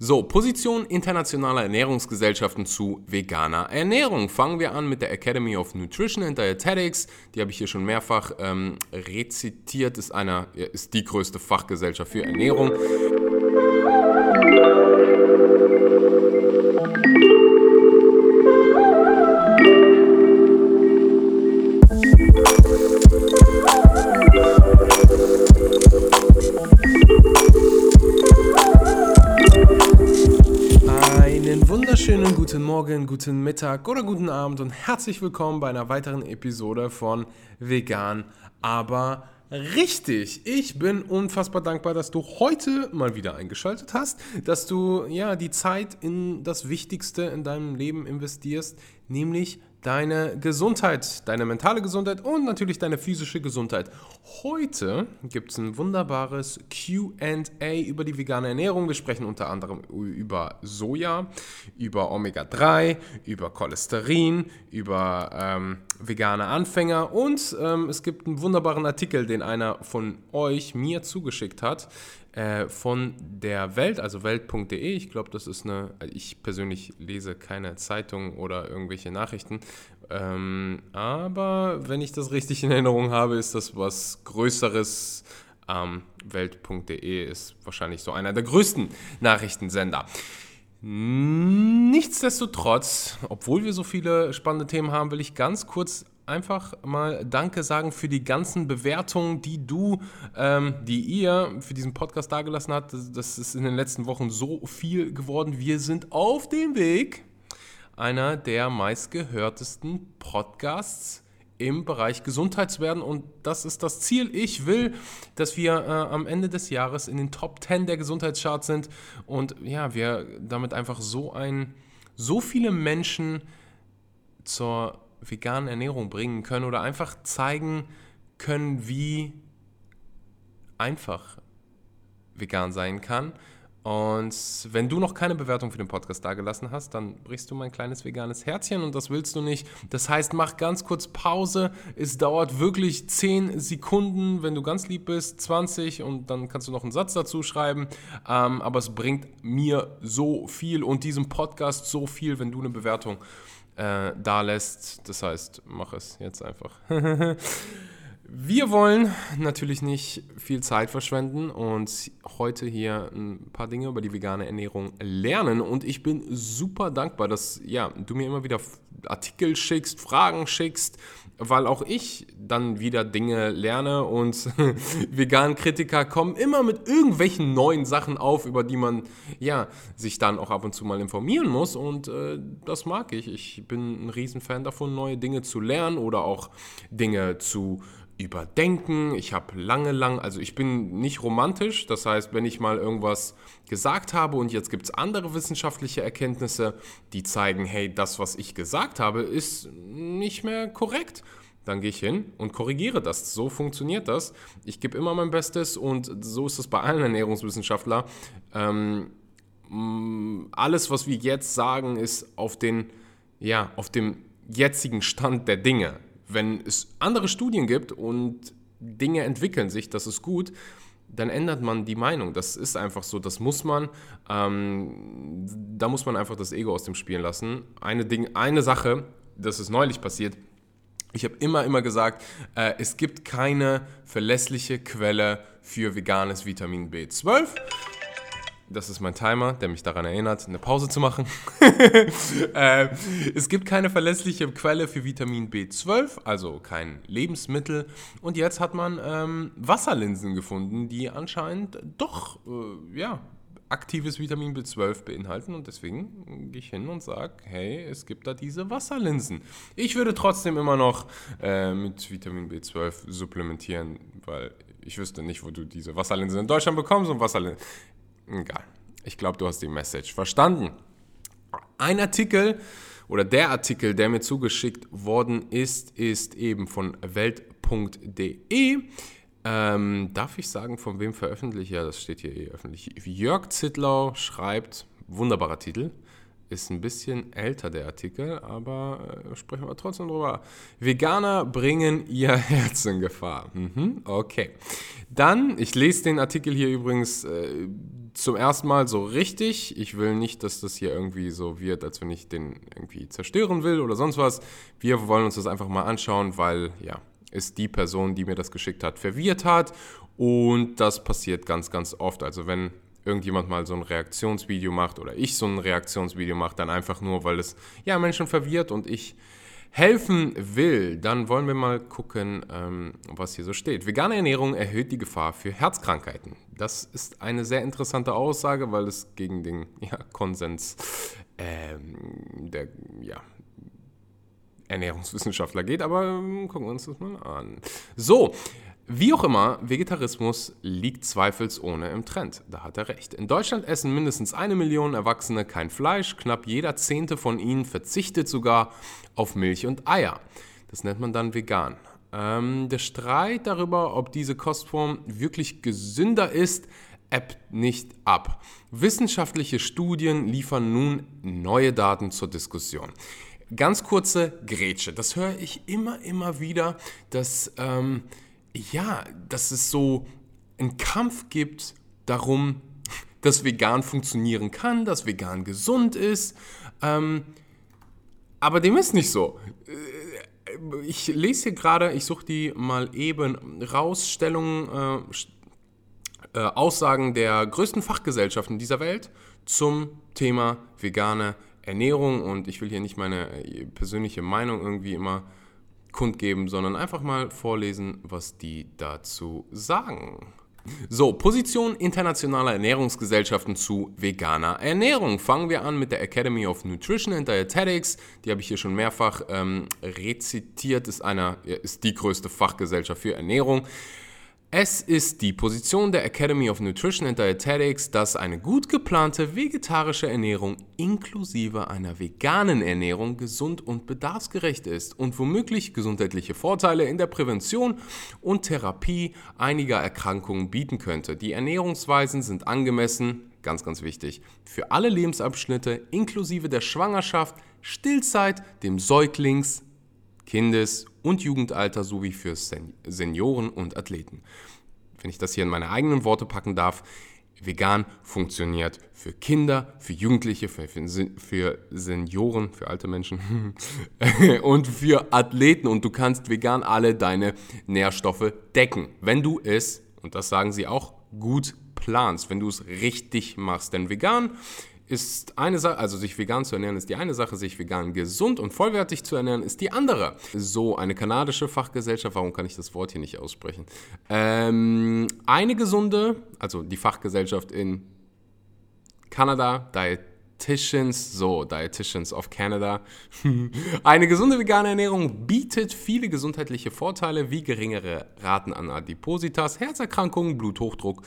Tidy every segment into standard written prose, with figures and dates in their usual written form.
So, Position internationaler Ernährungsgesellschaften zu veganer Ernährung. Fangen wir an mit der Academy of Nutrition and Dietetics. Die habe ich hier schon mehrfach rezitiert. Ist die größte Fachgesellschaft für Ernährung. Schönen guten Morgen, guten Mittag oder guten Abend und herzlich willkommen bei einer weiteren Episode von Vegan, aber richtig. Ich bin unfassbar dankbar, dass du heute mal wieder eingeschaltet hast, dass du ja die Zeit in das Wichtigste in deinem Leben investierst, nämlich deine Gesundheit, deine mentale Gesundheit und natürlich deine physische Gesundheit. Heute gibt es ein wunderbares Q&A über die vegane Ernährung. Wir sprechen unter anderem über Soja, über Omega-3, über Cholesterin, über vegane Anfänger und es gibt einen wunderbaren Artikel, den einer von euch mir zugeschickt hat, von der Welt, also welt.de. Ich glaube, das ist ich persönlich lese keine Zeitungen oder irgendwelche Nachrichten, aber wenn ich das richtig in Erinnerung habe, ist das was Größeres. Welt.de ist wahrscheinlich so einer der größten Nachrichtensender. Nichtsdestotrotz, obwohl wir so viele spannende Themen haben, will ich ganz kurz einfach mal Danke sagen für die ganzen Bewertungen, die ihr für diesen Podcast dagelassen habt. Das ist in den letzten Wochen so viel geworden. Wir sind auf dem Weg, einer der meistgehörtesten Podcasts im Bereich Gesundheit zu werden. Und das ist das Ziel. Ich will, dass wir am Ende des Jahres in den Top 10 der Gesundheitscharts sind. Und ja, wir damit einfach so viele Menschen zur veganen Ernährung bringen können oder einfach zeigen können, wie einfach vegan sein kann. Und wenn du noch keine Bewertung für den Podcast dagelassen hast, dann brichst du mein kleines veganes Herzchen und das willst du nicht. Das heißt, mach ganz kurz Pause. Es dauert wirklich 10 Sekunden, wenn du ganz lieb bist, 20 und dann kannst du noch einen Satz dazu schreiben. Aber es bringt mir so viel und diesem Podcast so viel, wenn du eine Bewertung da lässt. Das heißt, mach es jetzt einfach. Wir wollen natürlich nicht viel Zeit verschwenden und heute hier ein paar Dinge über die vegane Ernährung lernen. Und ich bin super dankbar, dass du mir immer wieder Artikel schickst, Fragen schickst, weil auch ich dann wieder Dinge lerne und Vegan-Kritiker kommen immer mit irgendwelchen neuen Sachen auf, über die man sich dann auch ab und zu mal informieren muss und das mag ich. Ich bin ein Riesenfan davon, neue Dinge zu lernen oder auch Dinge zu überdenken. Ich habe also ich bin nicht romantisch, das heißt, wenn ich mal irgendwas gesagt habe und jetzt gibt es andere wissenschaftliche Erkenntnisse, die zeigen, hey, das, was ich gesagt habe, ist nicht mehr korrekt, dann gehe ich hin und korrigiere das. So funktioniert das. Ich gebe immer mein Bestes und so ist es bei allen Ernährungswissenschaftlern. Alles, was wir jetzt sagen, ist auf dem jetzigen Stand der Dinge. Wenn es andere Studien gibt und Dinge entwickeln sich, das ist gut, dann ändert man die Meinung. Das ist einfach so, das muss man, da muss man einfach das Ego aus dem Spiel lassen. Eine Sache, das ist neulich passiert, ich habe immer gesagt, es gibt keine verlässliche Quelle für veganes Vitamin B12. Das ist mein Timer, der mich daran erinnert, eine Pause zu machen. Es gibt keine verlässliche Quelle für Vitamin B12, also kein Lebensmittel. Und jetzt hat man Wasserlinsen gefunden, die anscheinend doch aktives Vitamin B12 beinhalten. Und deswegen gehe ich hin und sage, hey, es gibt da diese Wasserlinsen. Ich würde trotzdem immer noch mit Vitamin B12 supplementieren, weil ich wüsste nicht, wo du diese Wasserlinsen in Deutschland bekommst und Wasserlinsen... Egal, ich glaube, du hast die Message verstanden. Der Artikel, der mir zugeschickt worden ist, ist eben von welt.de. Darf ich sagen, von wem veröffentlicht? Ja, das steht hier öffentlich. Jörg Zitlau schreibt, wunderbarer Titel, ist ein bisschen älter der Artikel, aber sprechen wir trotzdem drüber. Veganer bringen ihr Herz in Gefahr. Okay. Dann, ich lese den Artikel hier übrigens zum ersten Mal so richtig. Ich will nicht, dass das hier irgendwie so wird, als wenn ich den irgendwie zerstören will oder sonst was. Wir wollen uns das einfach mal anschauen, weil ja, es die Person, die mir das geschickt hat, verwirrt hat. Und das passiert ganz, ganz oft. Also wenn irgendjemand mal so ein Reaktionsvideo macht oder ich so ein Reaktionsvideo mache, dann einfach nur, weil es ja Menschen verwirrt und ich helfen will. Dann wollen wir mal gucken, was hier so steht. Vegane Ernährung erhöht die Gefahr für Herzkrankheiten. Das ist eine sehr interessante Aussage, weil es gegen den Konsens der Ernährungswissenschaftler geht. Aber gucken wir uns das mal an. So, wie auch immer, Vegetarismus liegt zweifelsohne im Trend. Da hat er recht. In Deutschland essen mindestens 1 Million Erwachsene kein Fleisch. Knapp jeder 10. von ihnen verzichtet sogar auf Milch und Eier. Das nennt man dann vegan. Der Streit darüber, ob diese Kostform wirklich gesünder ist, ebbt nicht ab. Wissenschaftliche Studien liefern nun neue Daten zur Diskussion. Ganz kurze Grätsche. Das höre ich immer wieder, dass es so einen Kampf gibt darum, dass vegan funktionieren kann, dass vegan gesund ist. Aber dem ist nicht so. Ich lese hier gerade, ich suche die mal eben raus, Aussagen der größten Fachgesellschaften dieser Welt zum Thema vegane Ernährung. Und ich will hier nicht meine persönliche Meinung irgendwie immer kundgeben, sondern einfach mal vorlesen, was die dazu sagen. So, Position internationaler Ernährungsgesellschaften zu veganer Ernährung. Fangen wir an mit der Academy of Nutrition and Dietetics. Die habe ich hier schon mehrfach rezitiert. Ist die größte Fachgesellschaft für Ernährung. Es ist die Position der Academy of Nutrition and Dietetics, dass eine gut geplante vegetarische Ernährung inklusive einer veganen Ernährung gesund und bedarfsgerecht ist und womöglich gesundheitliche Vorteile in der Prävention und Therapie einiger Erkrankungen bieten könnte. Die Ernährungsweisen sind angemessen, ganz, ganz wichtig, für alle Lebensabschnitte inklusive der Schwangerschaft, Stillzeit, dem Säuglings-, Kindes- und Jugendalter sowie für Senioren und Athleten. Wenn ich das hier in meine eigenen Worte packen darf, vegan funktioniert für Kinder, für Jugendliche, für Senioren, für alte Menschen und für Athleten. Und du kannst vegan alle deine Nährstoffe decken, wenn du es, und das sagen sie auch, gut planst, wenn du es richtig machst. Denn vegan ist eine Sache, also sich vegan zu ernähren ist die eine Sache, sich vegan gesund und vollwertig zu ernähren ist die andere. So, eine kanadische Fachgesellschaft, warum kann ich das Wort hier nicht aussprechen? Eine gesunde, also die Fachgesellschaft in Kanada, Dietitians of Canada. Eine gesunde vegane Ernährung bietet viele gesundheitliche Vorteile wie geringere Raten an Adipositas, Herzerkrankungen, Bluthochdruck,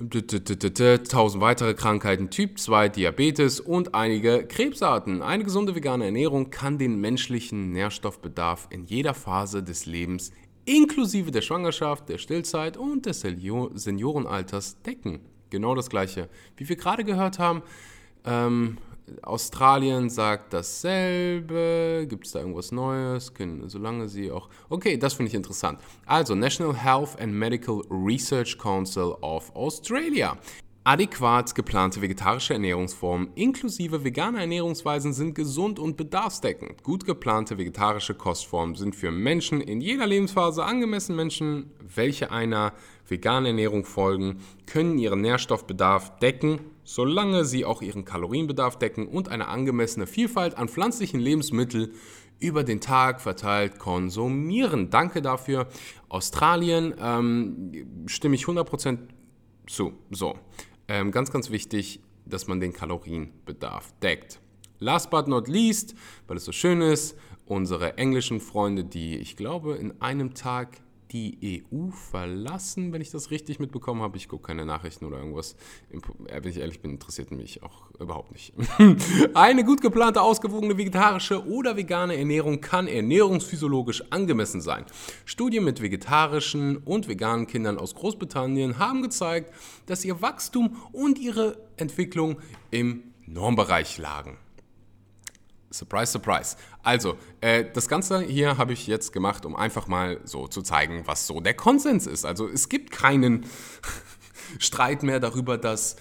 1000 weitere Krankheiten, Typ 2, Diabetes und einige Krebsarten. Eine gesunde vegane Ernährung kann den menschlichen Nährstoffbedarf in jeder Phase des Lebens inklusive der Schwangerschaft, der Stillzeit und des Seniorenalters decken. Genau das Gleiche, wie wir gerade gehört haben. Australien sagt dasselbe. Gibt es da irgendwas Neues? Solange sie auch... Okay, das finde ich interessant. Also, National Health and Medical Research Council of Australia. Adäquat geplante vegetarische Ernährungsformen inklusive veganer Ernährungsweisen sind gesund und bedarfsdeckend. Gut geplante vegetarische Kostformen sind für Menschen in jeder Lebensphase angemessen. Menschen, welche einer veganen Ernährung folgen, können ihren Nährstoffbedarf decken, solange sie auch ihren Kalorienbedarf decken und eine angemessene Vielfalt an pflanzlichen Lebensmitteln über den Tag verteilt konsumieren. Danke dafür. Australien, stimme ich 100% zu. So, ganz, ganz wichtig, dass man den Kalorienbedarf deckt. Last but not least, weil es so schön ist, unsere englischen Freunde, die ich glaube in einem Tag die EU verlassen, wenn ich das richtig mitbekommen habe. Ich gucke keine Nachrichten oder irgendwas. Wenn ich ehrlich bin, interessiert mich auch überhaupt nicht. Eine gut geplante, ausgewogene vegetarische oder vegane Ernährung kann ernährungsphysiologisch angemessen sein. Studien mit vegetarischen und veganen Kindern aus Großbritannien haben gezeigt, dass ihr Wachstum und ihre Entwicklung im Normbereich lagen. Surprise, surprise. Also, das Ganze hier habe ich jetzt gemacht, um einfach mal so zu zeigen, was so der Konsens ist. Also, es gibt keinen Streit mehr darüber, dass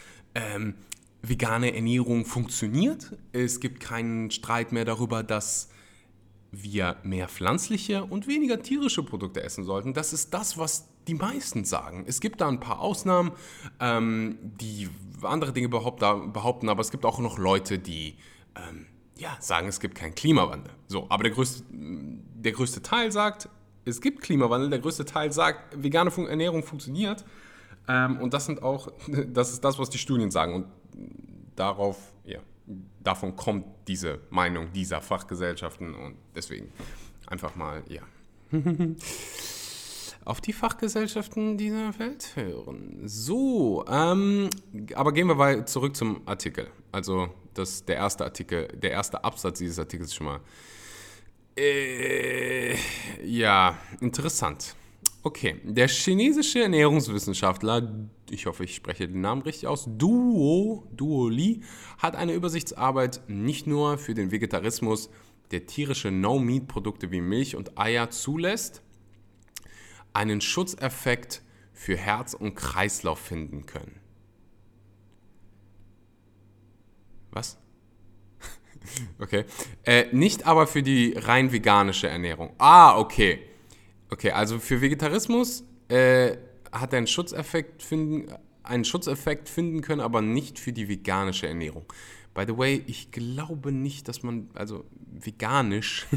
vegane Ernährung funktioniert. Es gibt keinen Streit mehr darüber, dass wir mehr pflanzliche und weniger tierische Produkte essen sollten. Das ist das, was die meisten sagen. Es gibt da ein paar Ausnahmen, die andere Dinge behaupten, aber es gibt auch noch Leute, die sagen, es gibt keinen Klimawandel. So, aber der größte Teil sagt, es gibt Klimawandel, der größte Teil sagt, vegane Ernährung funktioniert. Und das ist das, was die Studien sagen. Und davon kommt diese Meinung dieser Fachgesellschaften und deswegen einfach mal, ja, auf die Fachgesellschaften dieser Welt hören. So, aber gehen wir mal zurück zum Artikel. Also der erste Absatz dieses Artikels ist schon mal interessant. Okay, der chinesische Ernährungswissenschaftler, ich hoffe, ich spreche den Namen richtig aus, Duo Li, hat eine Übersichtsarbeit nicht nur für den Vegetarismus, der tierische No-Meat-Produkte wie Milch und Eier zulässt, einen Schutzeffekt für Herz und Kreislauf finden können. Was? Okay. Nicht aber für die rein veganische Ernährung. Ah, okay. Okay, also für Vegetarismus hat er einen Schutzeffekt finden können, aber nicht für die veganische Ernährung. By the way, ich glaube nicht, dass man veganisch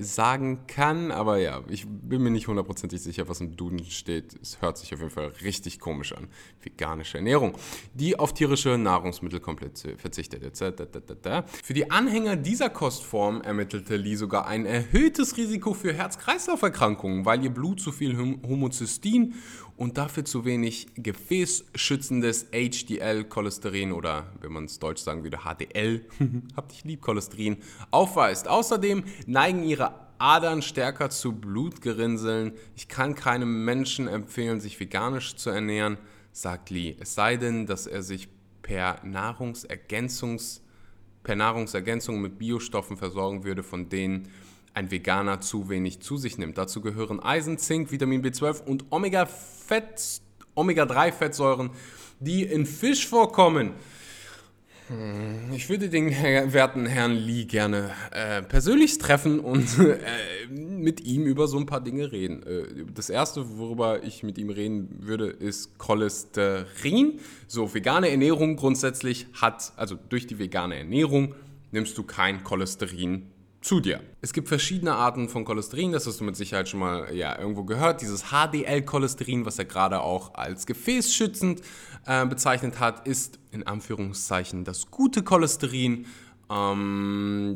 sagen kann, aber ja, ich bin mir nicht hundertprozentig sicher, was im Duden steht. Es hört sich auf jeden Fall richtig komisch an. Veganische Ernährung, die auf tierische Nahrungsmittel komplett verzichtet. Für die Anhänger dieser Kostform ermittelte Li sogar ein erhöhtes Risiko für Herz-Kreislauf-Erkrankungen, weil ihr Blut zu viel Homozystein und dafür zu wenig gefäßschützendes HDL-Cholesterin oder, wenn man es deutsch sagen würde, HDL, hab dich lieb, Cholesterin, aufweist. Außerdem neigen ihre Adern stärker zu Blutgerinnseln. Ich kann keinem Menschen empfehlen, sich veganisch zu ernähren, sagt Li. Es sei denn, dass er sich per Nahrungsergänzung mit Biostoffen versorgen würde, von denen ein Veganer zu wenig zu sich nimmt. Dazu gehören Eisen, Zink, Vitamin B12 und Omega-3-Fettsäuren, die in Fisch vorkommen. Ich würde den werten Herrn Li gerne persönlich treffen und mit ihm über so ein paar Dinge reden. Das erste, worüber ich mit ihm reden würde, ist Cholesterin. So, vegane Ernährung grundsätzlich durch die vegane Ernährung nimmst du kein Cholesterin zu dir. Es gibt verschiedene Arten von Cholesterin, das hast du mit Sicherheit schon mal irgendwo gehört. Dieses HDL-Cholesterin, was er gerade auch als gefäßschützend bezeichnet hat, ist in Anführungszeichen das gute Cholesterin.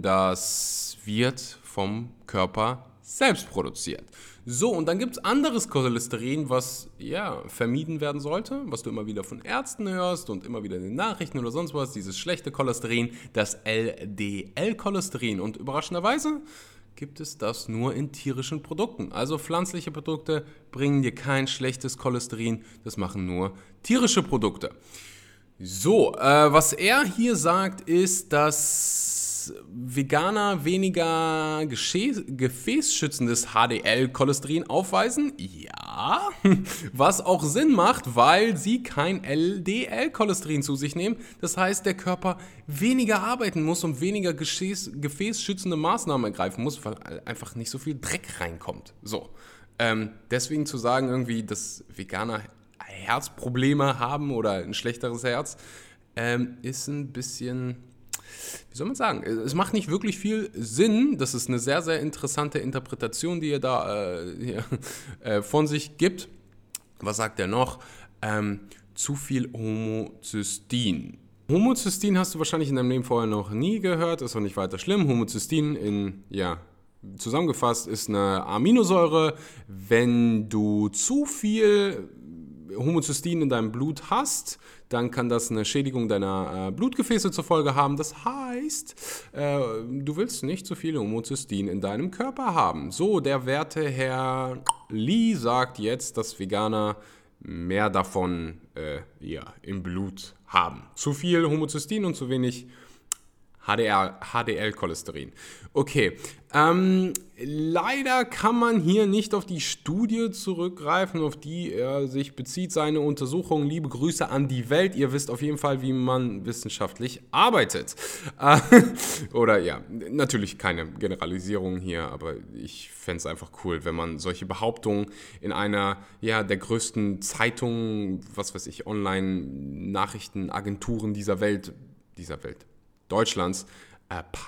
Das wird vom Körper selbst produziert. So, und dann gibt es anderes Cholesterin, was vermieden werden sollte, was du immer wieder von Ärzten hörst und immer wieder in den Nachrichten oder sonst was, dieses schlechte Cholesterin, das LDL-Cholesterin. Und überraschenderweise gibt es das nur in tierischen Produkten. Also pflanzliche Produkte bringen dir kein schlechtes Cholesterin, das machen nur tierische Produkte. So, was er hier sagt, ist, dass Veganer weniger gefäßschützendes HDL-Cholesterin aufweisen? Ja, was auch Sinn macht, weil sie kein LDL-Cholesterin zu sich nehmen. Das heißt, der Körper weniger arbeiten muss und weniger gefäßschützende Maßnahmen ergreifen muss, weil einfach nicht so viel Dreck reinkommt. So, deswegen zu sagen irgendwie, dass Veganer Herzprobleme haben oder ein schlechteres Herz, ist ein bisschen... Wie soll man sagen? Es macht nicht wirklich viel Sinn. Das ist eine sehr, sehr interessante Interpretation, die er da von sich gibt. Was sagt er noch? Zu viel Homozystein. Homozystein hast du wahrscheinlich in deinem Leben vorher noch nie gehört. Ist auch nicht weiter schlimm. Homozystein zusammengefasst ist eine Aminosäure. Wenn du zu viel Homozystein in deinem Blut hast, dann kann das eine Schädigung deiner Blutgefäße zur Folge haben. Das heißt, du willst nicht so viel Homozystein in deinem Körper haben. So, der werte Herr Li sagt jetzt, dass Veganer mehr davon im Blut haben. Zu viel Homozystein und zu wenig HDL-Cholesterin. Okay, leider kann man hier nicht auf die Studie zurückgreifen, auf die er sich bezieht, seine Untersuchung. Liebe Grüße an die Welt. Ihr wisst auf jeden Fall, wie man wissenschaftlich arbeitet. Oder ja, natürlich keine Generalisierung hier, aber ich fände es einfach cool, wenn man solche Behauptungen in einer der größten Zeitungen, was weiß ich, Online-Nachrichtenagenturen dieser Welt, Deutschlands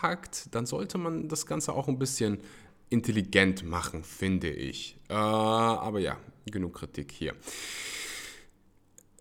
packt, dann sollte man das Ganze auch ein bisschen intelligent machen, finde ich. Aber ja, genug Kritik hier.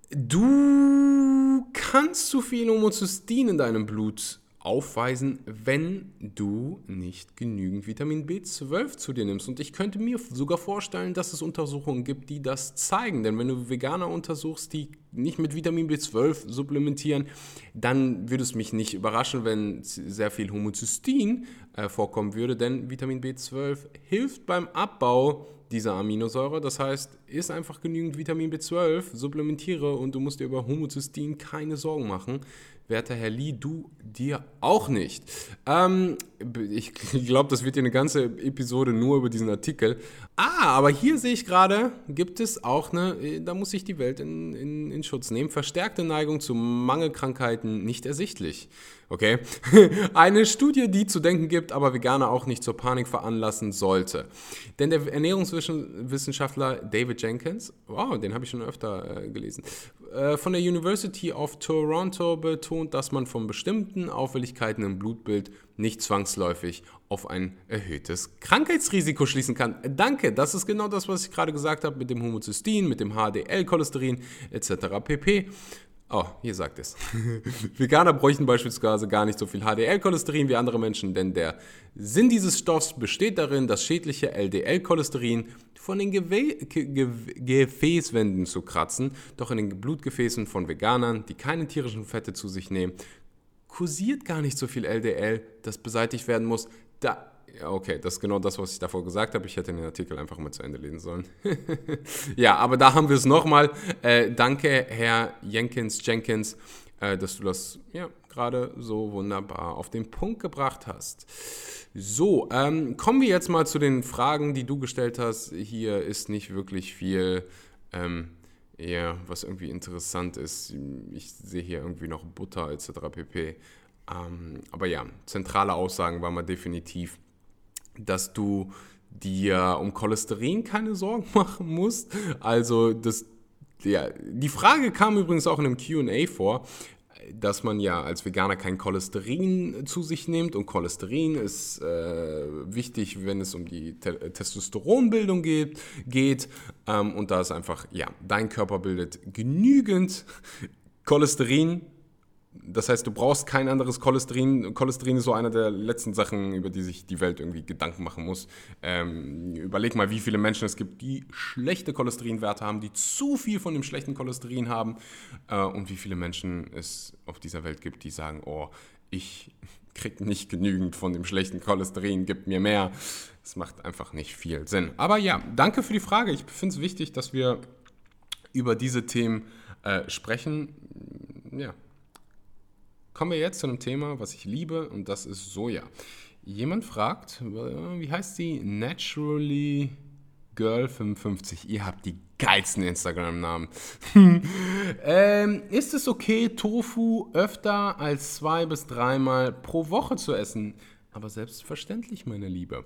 Du kannst zu viel Homozystein in deinem Blut aufweisen, wenn du nicht genügend Vitamin B12 zu dir nimmst. Und ich könnte mir sogar vorstellen, dass es Untersuchungen gibt, die das zeigen. Denn wenn du Veganer untersuchst, die nicht mit Vitamin B12 supplementieren, dann würde es mich nicht überraschen, wenn sehr viel Homozystein vorkommen würde. Denn Vitamin B12 hilft beim Abbau dieser Aminosäure. Das heißt, isst einfach genügend Vitamin B12, supplementiere und du musst dir über Homozystein keine Sorgen machen. Werter Herr Lee, du dir auch nicht. Ich glaube, das wird hier eine ganze Episode nur über diesen Artikel. Aber hier sehe ich gerade, gibt es auch eine, da muss sich die Welt in Schutz nehmen, verstärkte Neigung zu Mangelkrankheiten nicht ersichtlich. Okay? Eine Studie, die zu denken gibt, aber Veganer auch nicht zur Panik veranlassen sollte. Denn der Ernährungswissenschaftler David Jenkins, den habe ich schon öfter gelesen, von der University of Toronto betont, dass man von bestimmten Auffälligkeiten im Blutbild nicht zwangsläufig auf ein erhöhtes Krankheitsrisiko schließen kann. Danke, das ist genau das, was ich gerade gesagt habe mit dem Homozystein, mit dem HDL-Cholesterin etc. pp. Hier sagt es. Veganer bräuchten beispielsweise gar nicht so viel HDL-Cholesterin wie andere Menschen, denn der Sinn dieses Stoffs besteht darin, das schädliche LDL-Cholesterin von den Gefäßwänden zu kratzen. Doch in den Blutgefäßen von Veganern, die keine tierischen Fette zu sich nehmen, kursiert gar nicht so viel LDL, das beseitigt werden muss. Das ist genau das, was ich davor gesagt habe. Ich hätte den Artikel einfach mal zu Ende lesen sollen. Ja, aber da haben wir es nochmal. Danke, Herr Jenkins, dass du das gerade so wunderbar auf den Punkt gebracht hast. So, kommen wir jetzt mal zu den Fragen, die du gestellt hast. Hier ist nicht wirklich viel... was irgendwie interessant ist. Ich sehe hier irgendwie noch Butter etc. pp. Aber ja, zentrale Aussagen waren mal definitiv, dass du dir um Cholesterin keine Sorgen machen musst. Also die Frage kam übrigens auch in einem Q&A vor, dass man ja als Veganer kein Cholesterin zu sich nimmt. Und Cholesterin ist wichtig, wenn es um die Testosteronbildung geht. Und da ist einfach, dein Körper bildet genügend Cholesterin. Das heißt, du brauchst kein anderes Cholesterin. Cholesterin ist so einer der letzten Sachen, über die sich die Welt irgendwie Gedanken machen muss. Überleg mal, wie viele Menschen es gibt, die schlechte Cholesterinwerte haben, die zu viel von dem schlechten Cholesterin haben. Und wie viele Menschen es auf dieser Welt gibt, die sagen, ich krieg nicht genügend von dem schlechten Cholesterin, gib mir mehr. Das macht einfach nicht viel Sinn. Aber ja, danke für die Frage. Ich finde es wichtig, dass wir über diese Themen sprechen. Ja. Kommen wir jetzt zu einem Thema, was ich liebe, und das ist Soja. Jemand fragt, wie heißt sie? Naturally Girl 55. Ihr habt die geilsten Instagram-Namen. Ist es okay, Tofu öfter als 2 bis 3 Mal pro Woche zu essen? Aber selbstverständlich, meine Liebe.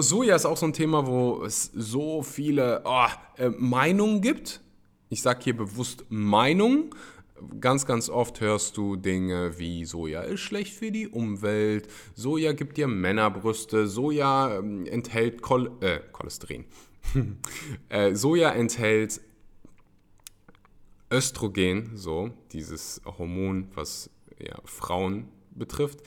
Soja ist auch so ein Thema, wo es so viele Meinungen gibt. Ich sage hier bewusst Meinung. Ganz, ganz oft hörst du Dinge wie Soja ist schlecht für die Umwelt, Soja gibt dir Männerbrüste, Soja enthält Cholesterin, Soja enthält Östrogen, so dieses Hormon, was Frauen betrifft.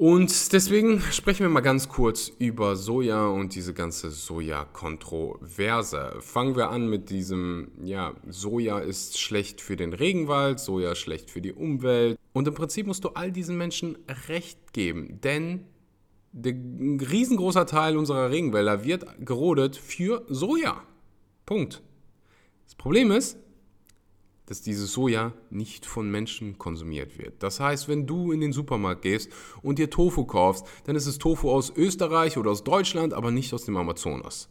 Und deswegen sprechen wir mal ganz kurz über Soja und diese ganze Soja-Kontroverse. Fangen wir an mit diesem, Soja ist schlecht für den Regenwald, Soja ist schlecht für die Umwelt. Und im Prinzip musst du all diesen Menschen recht geben, denn ein riesengroßer Teil unserer Regenwälder wird gerodet für Soja. Punkt. Das Problem ist, dass dieses Soja nicht von Menschen konsumiert wird. Das heißt, wenn du in den Supermarkt gehst und dir Tofu kaufst, dann ist es Tofu aus Österreich oder aus Deutschland, aber nicht aus dem Amazonas.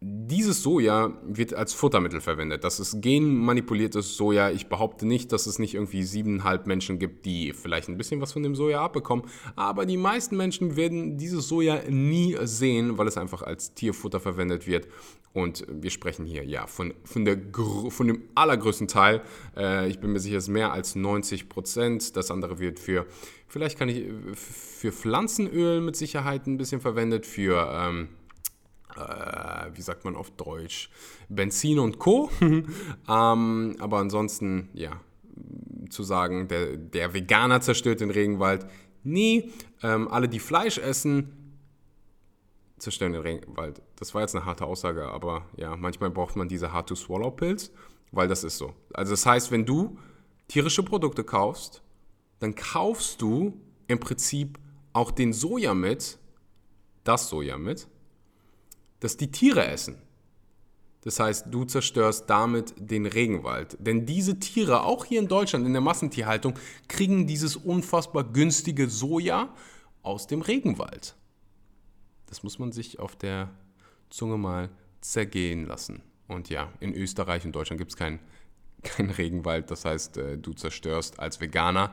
Dieses Soja wird als Futtermittel verwendet. Das ist genmanipuliertes Soja. Ich behaupte nicht, dass es nicht irgendwie 7,5 Menschen gibt, die vielleicht ein bisschen was von dem Soja abbekommen. Aber die meisten Menschen werden dieses Soja nie sehen, weil es einfach als Tierfutter verwendet wird. Und wir sprechen hier ja von dem allergrößten Teil. Ich bin mir sicher, es ist mehr als 90%. Das andere wird für Pflanzenöl mit Sicherheit ein bisschen verwendet, für wie sagt man auf Deutsch, Benzin und Co. Aber ansonsten, ja, zu sagen, der Veganer zerstört den Regenwald. Nee, alle, die Fleisch essen, zerstören den Regenwald. Das war jetzt eine harte Aussage, aber ja, manchmal braucht man diese Hard-to-Swallow-Pills, weil das ist so. Also das heißt, wenn du tierische Produkte kaufst, dann kaufst du im Prinzip auch das Soja mit, dass die Tiere essen. Das heißt, du zerstörst damit den Regenwald. Denn diese Tiere, auch hier in Deutschland, in der Massentierhaltung, kriegen dieses unfassbar günstige Soja aus dem Regenwald. Das muss man sich auf der Zunge mal zergehen lassen. Und ja, in Österreich und Deutschland gibt es keinen Regenwald. Das heißt, du zerstörst als Veganer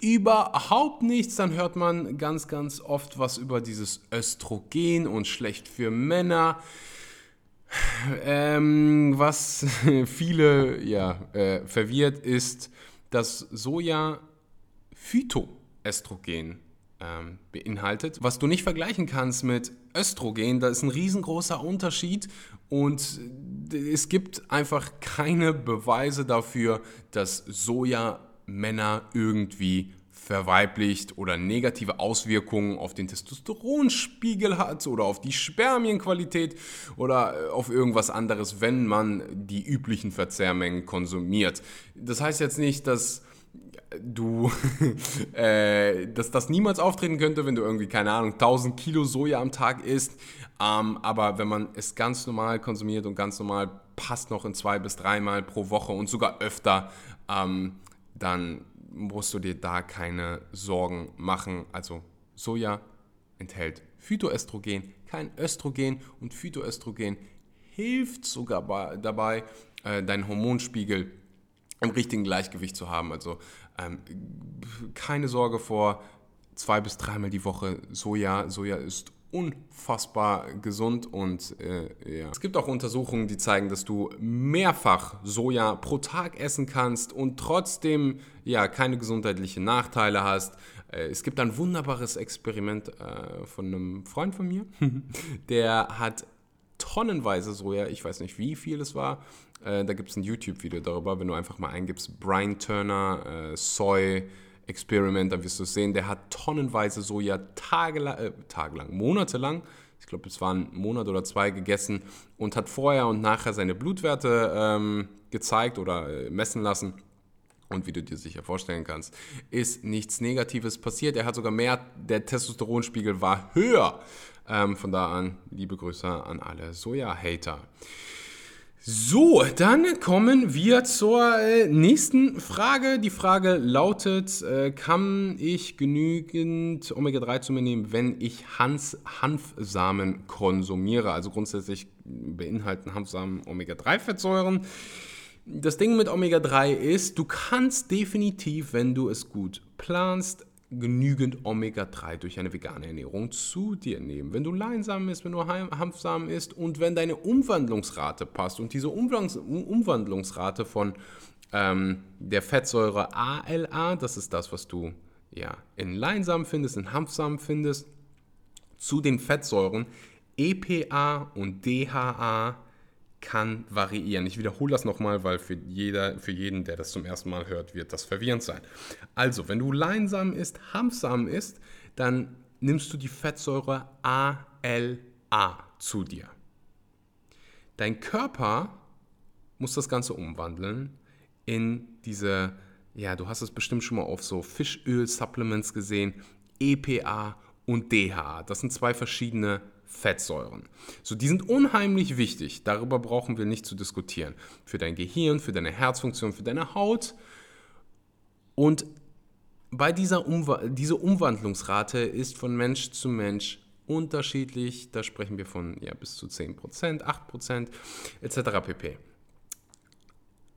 überhaupt nichts. Dann hört man ganz, ganz oft was über dieses Östrogen und schlecht für Männer, was viele verwirrt, ist, dass Soja Phytoöstrogen beinhaltet, was du nicht vergleichen kannst mit Östrogen. Da ist ein riesengroßer Unterschied und es gibt einfach keine Beweise dafür, dass Soja Männer irgendwie verweiblicht oder negative Auswirkungen auf den Testosteronspiegel hat oder auf die Spermienqualität oder auf irgendwas anderes, wenn man die üblichen Verzehrmengen konsumiert. Das heißt jetzt nicht, dass dass das niemals auftreten könnte, wenn du irgendwie, keine Ahnung, 1000 Kilo Soja am Tag isst, aber wenn man es ganz normal konsumiert und ganz normal passt noch in 2 bis 3 Mal pro Woche und sogar öfter, dann musst du dir da keine Sorgen machen. Also Soja enthält Phytoöstrogen, kein Östrogen, und Phytoöstrogen hilft sogar dabei, deinen Hormonspiegel im richtigen Gleichgewicht zu haben. Also keine Sorge vor 2 bis 3 Mal die Woche Soja. Soja ist unfassbar gesund und es gibt auch Untersuchungen, die zeigen, dass du mehrfach Soja pro Tag essen kannst und trotzdem keine gesundheitlichen Nachteile hast. Es gibt ein wunderbares Experiment von einem Freund von mir, der hat tonnenweise Soja, ich weiß nicht, wie viel es war. Da gibt es ein YouTube-Video darüber, wenn du einfach mal eingibst, Brian Turner, Soy Experiment, dann wirst du es sehen, der hat tonnenweise Soja tagelang, monatelang, ich glaube, es waren ein Monat oder 2 gegessen und hat vorher und nachher seine Blutwerte gezeigt oder messen lassen. Und wie du dir sicher vorstellen kannst, ist nichts Negatives passiert. Er hat sogar mehr, der Testosteronspiegel war höher. Von da an, liebe Grüße an alle Soja-Hater. So, dann kommen wir zur nächsten Frage. Die Frage lautet, kann ich genügend Omega-3 zu mir nehmen, wenn ich Hanfsamen konsumiere? Also grundsätzlich beinhalten Hanfsamen Omega-3-Fettsäuren. Das Ding mit Omega-3 ist, du kannst definitiv, wenn du es gut planst, genügend Omega-3 durch eine vegane Ernährung zu dir nehmen. Wenn du Leinsamen isst, wenn du Hanfsamen isst und wenn deine Umwandlungsrate passt und diese Umwandlungsrate von der Fettsäure ALA, das ist das, was du in Leinsamen findest, in Hanfsamen findest, zu den Fettsäuren EPA und DHA kann variieren. Ich wiederhole das nochmal, weil für jeden, der das zum ersten Mal hört, wird das verwirrend sein. Also, wenn du Leinsamen isst, Hanfsamen isst, dann nimmst du die Fettsäure ALA zu dir. Dein Körper muss das Ganze umwandeln in diese, du hast es bestimmt schon mal auf so Fischöl-Supplements gesehen, EPA und DHA. Das sind 2 verschiedene Fettsäuren. So, die sind unheimlich wichtig, darüber brauchen wir nicht zu diskutieren. Für dein Gehirn, für deine Herzfunktion, für deine Haut. Und bei diese Umwandlungsrate ist von Mensch zu Mensch unterschiedlich. Da sprechen wir von bis zu 10%, 8% etc. pp.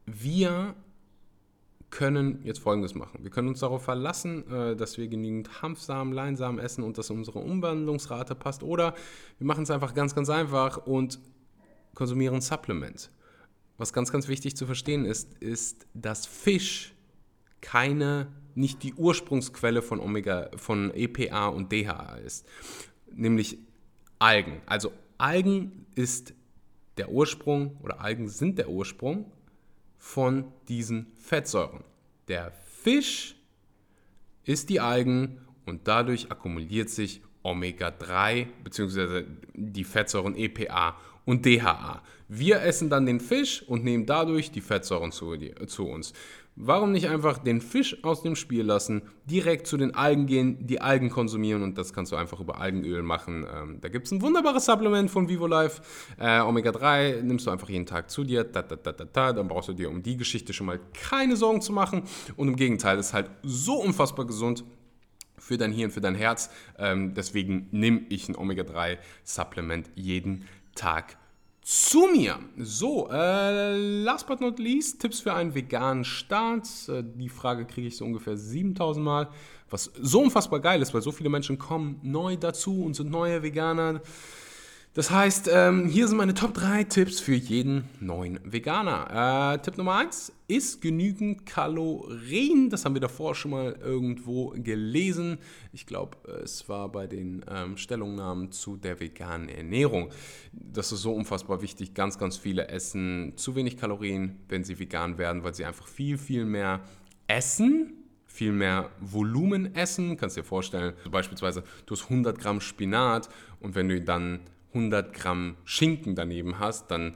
Wir können jetzt Folgendes machen. Wir können uns darauf verlassen, dass wir genügend Hanfsamen, Leinsamen essen und dass unsere Umwandlungsrate passt. Oder wir machen es einfach ganz, ganz einfach und konsumieren Supplement. Was ganz, ganz wichtig zu verstehen ist, dass Fisch nicht die Ursprungsquelle von von EPA und DHA ist, nämlich Algen. Also Algen ist der Ursprung oder Algen sind der Ursprung von diesen Fettsäuren. Der Fisch ist die Algen und dadurch akkumuliert sich Omega-3 bzw. die Fettsäuren EPA und DHA. Wir essen dann den Fisch und nehmen dadurch die Fettsäuren zu uns. Warum nicht einfach den Fisch aus dem Spiel lassen, direkt zu den Algen gehen, die Algen konsumieren und das kannst du einfach über Algenöl machen. Da gibt es ein wunderbares Supplement von Vivo Life, Omega-3, nimmst du einfach jeden Tag zu dir, dann brauchst du dir um die Geschichte schon mal keine Sorgen zu machen und im Gegenteil, ist halt so unfassbar gesund für dein Hirn, für dein Herz, deswegen nehme ich ein Omega-3-Supplement jeden Tag zu mir. So, last but not least, Tipps für einen veganen Start. Die Frage kriege ich so ungefähr 7000 Mal, was so unfassbar geil ist, weil so viele Menschen kommen neu dazu und sind neue Veganer. Das heißt, hier sind meine Top 3 Tipps für jeden neuen Veganer. Tipp Nummer 1, isst genügend Kalorien. Das haben wir davor schon mal irgendwo gelesen. Ich glaube, es war bei den Stellungnahmen zu der veganen Ernährung. Das ist so unfassbar wichtig. Ganz, ganz viele essen zu wenig Kalorien, wenn sie vegan werden, weil sie einfach viel, viel mehr essen. Viel mehr Volumen essen. Kannst dir vorstellen, beispielsweise, du hast 100 Gramm Spinat und wenn du dann 100 Gramm Schinken daneben hast, dann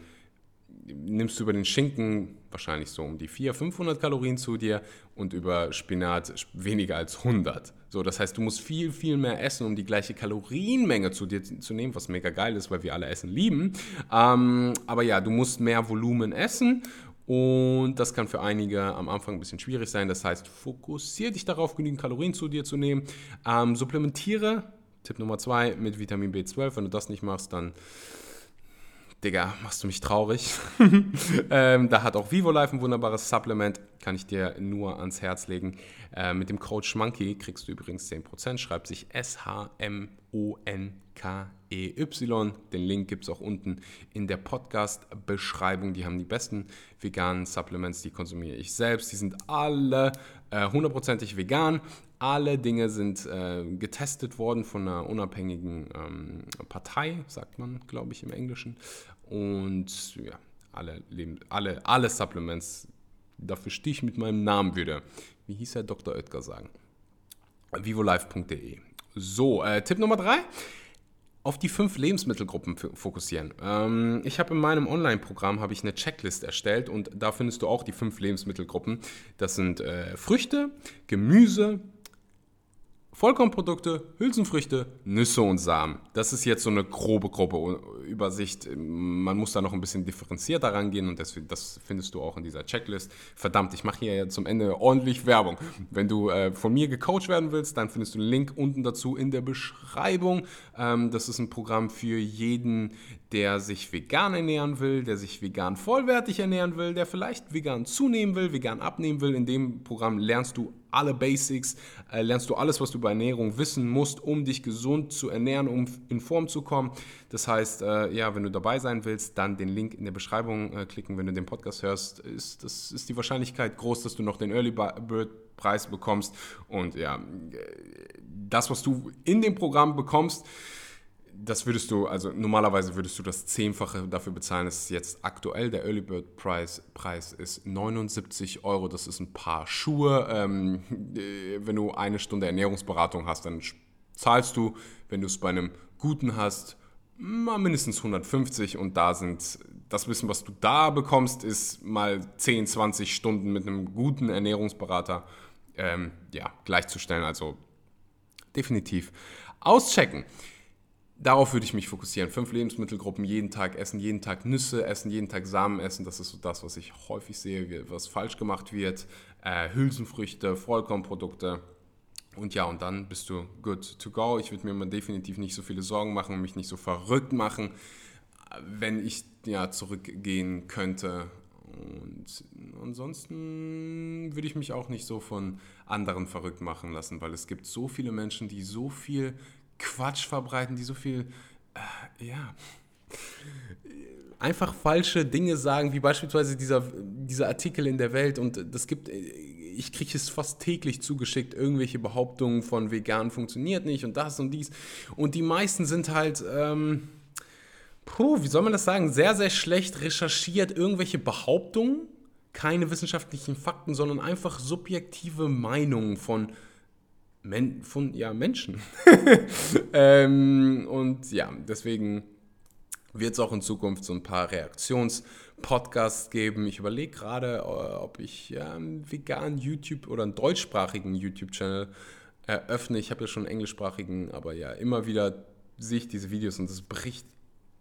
nimmst du über den Schinken wahrscheinlich so um die 400, 500 Kalorien zu dir und über Spinat weniger als 100. So, das heißt, du musst viel, viel mehr essen, um die gleiche Kalorienmenge zu dir zu nehmen, was mega geil ist, weil wir alle Essen lieben. Aber ja, du musst mehr Volumen essen und das kann für einige am Anfang ein bisschen schwierig sein. Das heißt, fokussiere dich darauf, genügend Kalorien zu dir zu nehmen. Supplementiere. Tipp Nummer 2 mit Vitamin B12, wenn du das nicht machst, dann, Digga, machst du mich traurig. Da hat auch Vivo Life ein wunderbares Supplement, kann ich dir nur ans Herz legen. Mit dem Code Schmanky kriegst du übrigens 10%, schreibt sich SHMONKEY. Den Link gibt es auch unten in der Podcast-Beschreibung. Die haben die besten veganen Supplements, die konsumiere ich selbst. Die sind alle hundertprozentig vegan. Alle Dinge sind getestet worden von einer unabhängigen Partei, sagt man, glaube ich, im Englischen. Und ja, alle Supplements, dafür stehe ich mit meinem Namen wieder. Wie hieß Herr Dr. Oetker sagen? vivolife.de. So, Tipp Nummer 3. Auf die 5 Lebensmittelgruppen fokussieren. Ich habe in meinem Online-Programm eine Checklist erstellt und da findest du auch die 5 Lebensmittelgruppen. Das sind Früchte, Gemüse, Vollkornprodukte, Hülsenfrüchte, Nüsse und Samen. Das ist jetzt so eine grobe Übersicht. Man muss da noch ein bisschen differenzierter rangehen und das findest du auch in dieser Checklist. Verdammt, ich mache hier ja zum Ende ordentlich Werbung. Wenn du von mir gecoacht werden willst, dann findest du einen Link unten dazu in der Beschreibung. Das ist ein Programm für jeden, der sich vegan ernähren will, der sich vegan vollwertig ernähren will, der vielleicht vegan zunehmen will, vegan abnehmen will. In dem Programm lernst du alle Basics, lernst du alles, was du über Ernährung wissen musst, um dich gesund zu ernähren, um in Form zu kommen. Das heißt, wenn du dabei sein willst, dann den Link in der Beschreibung klicken. Wenn du den Podcast hörst, ist die Wahrscheinlichkeit groß, dass du noch den Early Bird Preis bekommst. Und ja, das, was du in dem Programm bekommst, das würdest du, also normalerweise würdest du das 10-fache dafür bezahlen. Das ist jetzt aktuell. Der Early Bird Preis ist 79 €. Das ist ein Paar Schuhe. Wenn du eine Stunde Ernährungsberatung hast, dann zahlst du, wenn du es bei einem guten hast, mal mindestens 150 € und da sind das Wissen, was du da bekommst, ist mal 10, 20 Stunden mit einem guten Ernährungsberater gleichzustellen. Also definitiv auschecken. Darauf würde ich mich fokussieren. 5 Lebensmittelgruppen jeden Tag essen, jeden Tag Nüsse essen, jeden Tag Samen essen. Das ist so das, was ich häufig sehe, was falsch gemacht wird. Hülsenfrüchte, Vollkornprodukte. Und ja, und dann bist du good to go. Ich würde mir mal definitiv nicht so viele Sorgen machen und mich nicht so verrückt machen, wenn ich ja zurückgehen könnte. Und ansonsten würde ich mich auch nicht so von anderen verrückt machen lassen, weil es gibt so viele Menschen, die so viel Quatsch verbreiten, die so viel, einfach falsche Dinge sagen, wie beispielsweise dieser Artikel in der Welt. Und das gibt, ich kriege es fast täglich zugeschickt, irgendwelche Behauptungen von vegan funktioniert nicht und das und dies. Und die meisten sind halt, wie soll man das sagen, sehr, sehr schlecht recherchiert, irgendwelche Behauptungen, keine wissenschaftlichen Fakten, sondern einfach subjektive Meinungen von Menschen. Und ja, deswegen wird es auch in Zukunft so ein paar Reaktionspodcasts geben. Ich überlege gerade, ob ich einen veganen YouTube oder einen deutschsprachigen YouTube-Channel eröffne. Ich habe ja schon einen englischsprachigen, aber ja, immer wieder sehe ich diese Videos und das bricht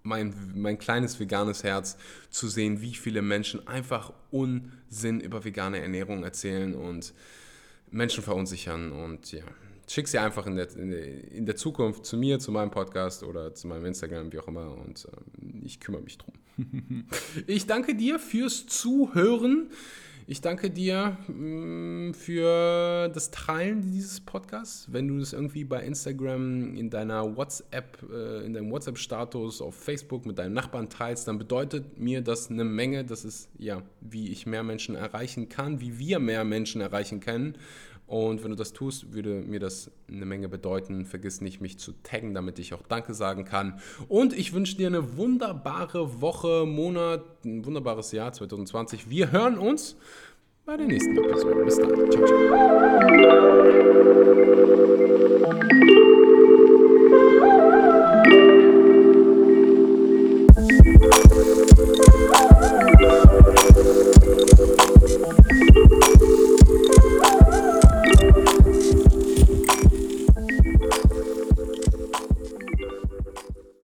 mein kleines veganes Herz zu sehen, wie viele Menschen einfach Unsinn über vegane Ernährung erzählen und Menschen verunsichern. Und ja, schick sie einfach in der Zukunft zu mir, zu meinem Podcast oder zu meinem Instagram, wie auch immer, und ich kümmere mich drum. Ich danke dir fürs Zuhören. Ich danke dir für das Teilen dieses Podcasts. Wenn du das irgendwie bei Instagram, in deinem WhatsApp-Status, auf Facebook mit deinen Nachbarn teilst, dann bedeutet mir das eine Menge. Das ist, ja, wie ich mehr Menschen erreichen kann, wie wir mehr Menschen erreichen können. Und wenn du das tust, würde mir das eine Menge bedeuten. Vergiss nicht, mich zu taggen, damit ich auch Danke sagen kann. Und ich wünsche dir eine wunderbare Woche, Monat, ein wunderbares Jahr 2020. Wir hören uns bei der nächsten Episode. Bis dann. Ciao, ciao.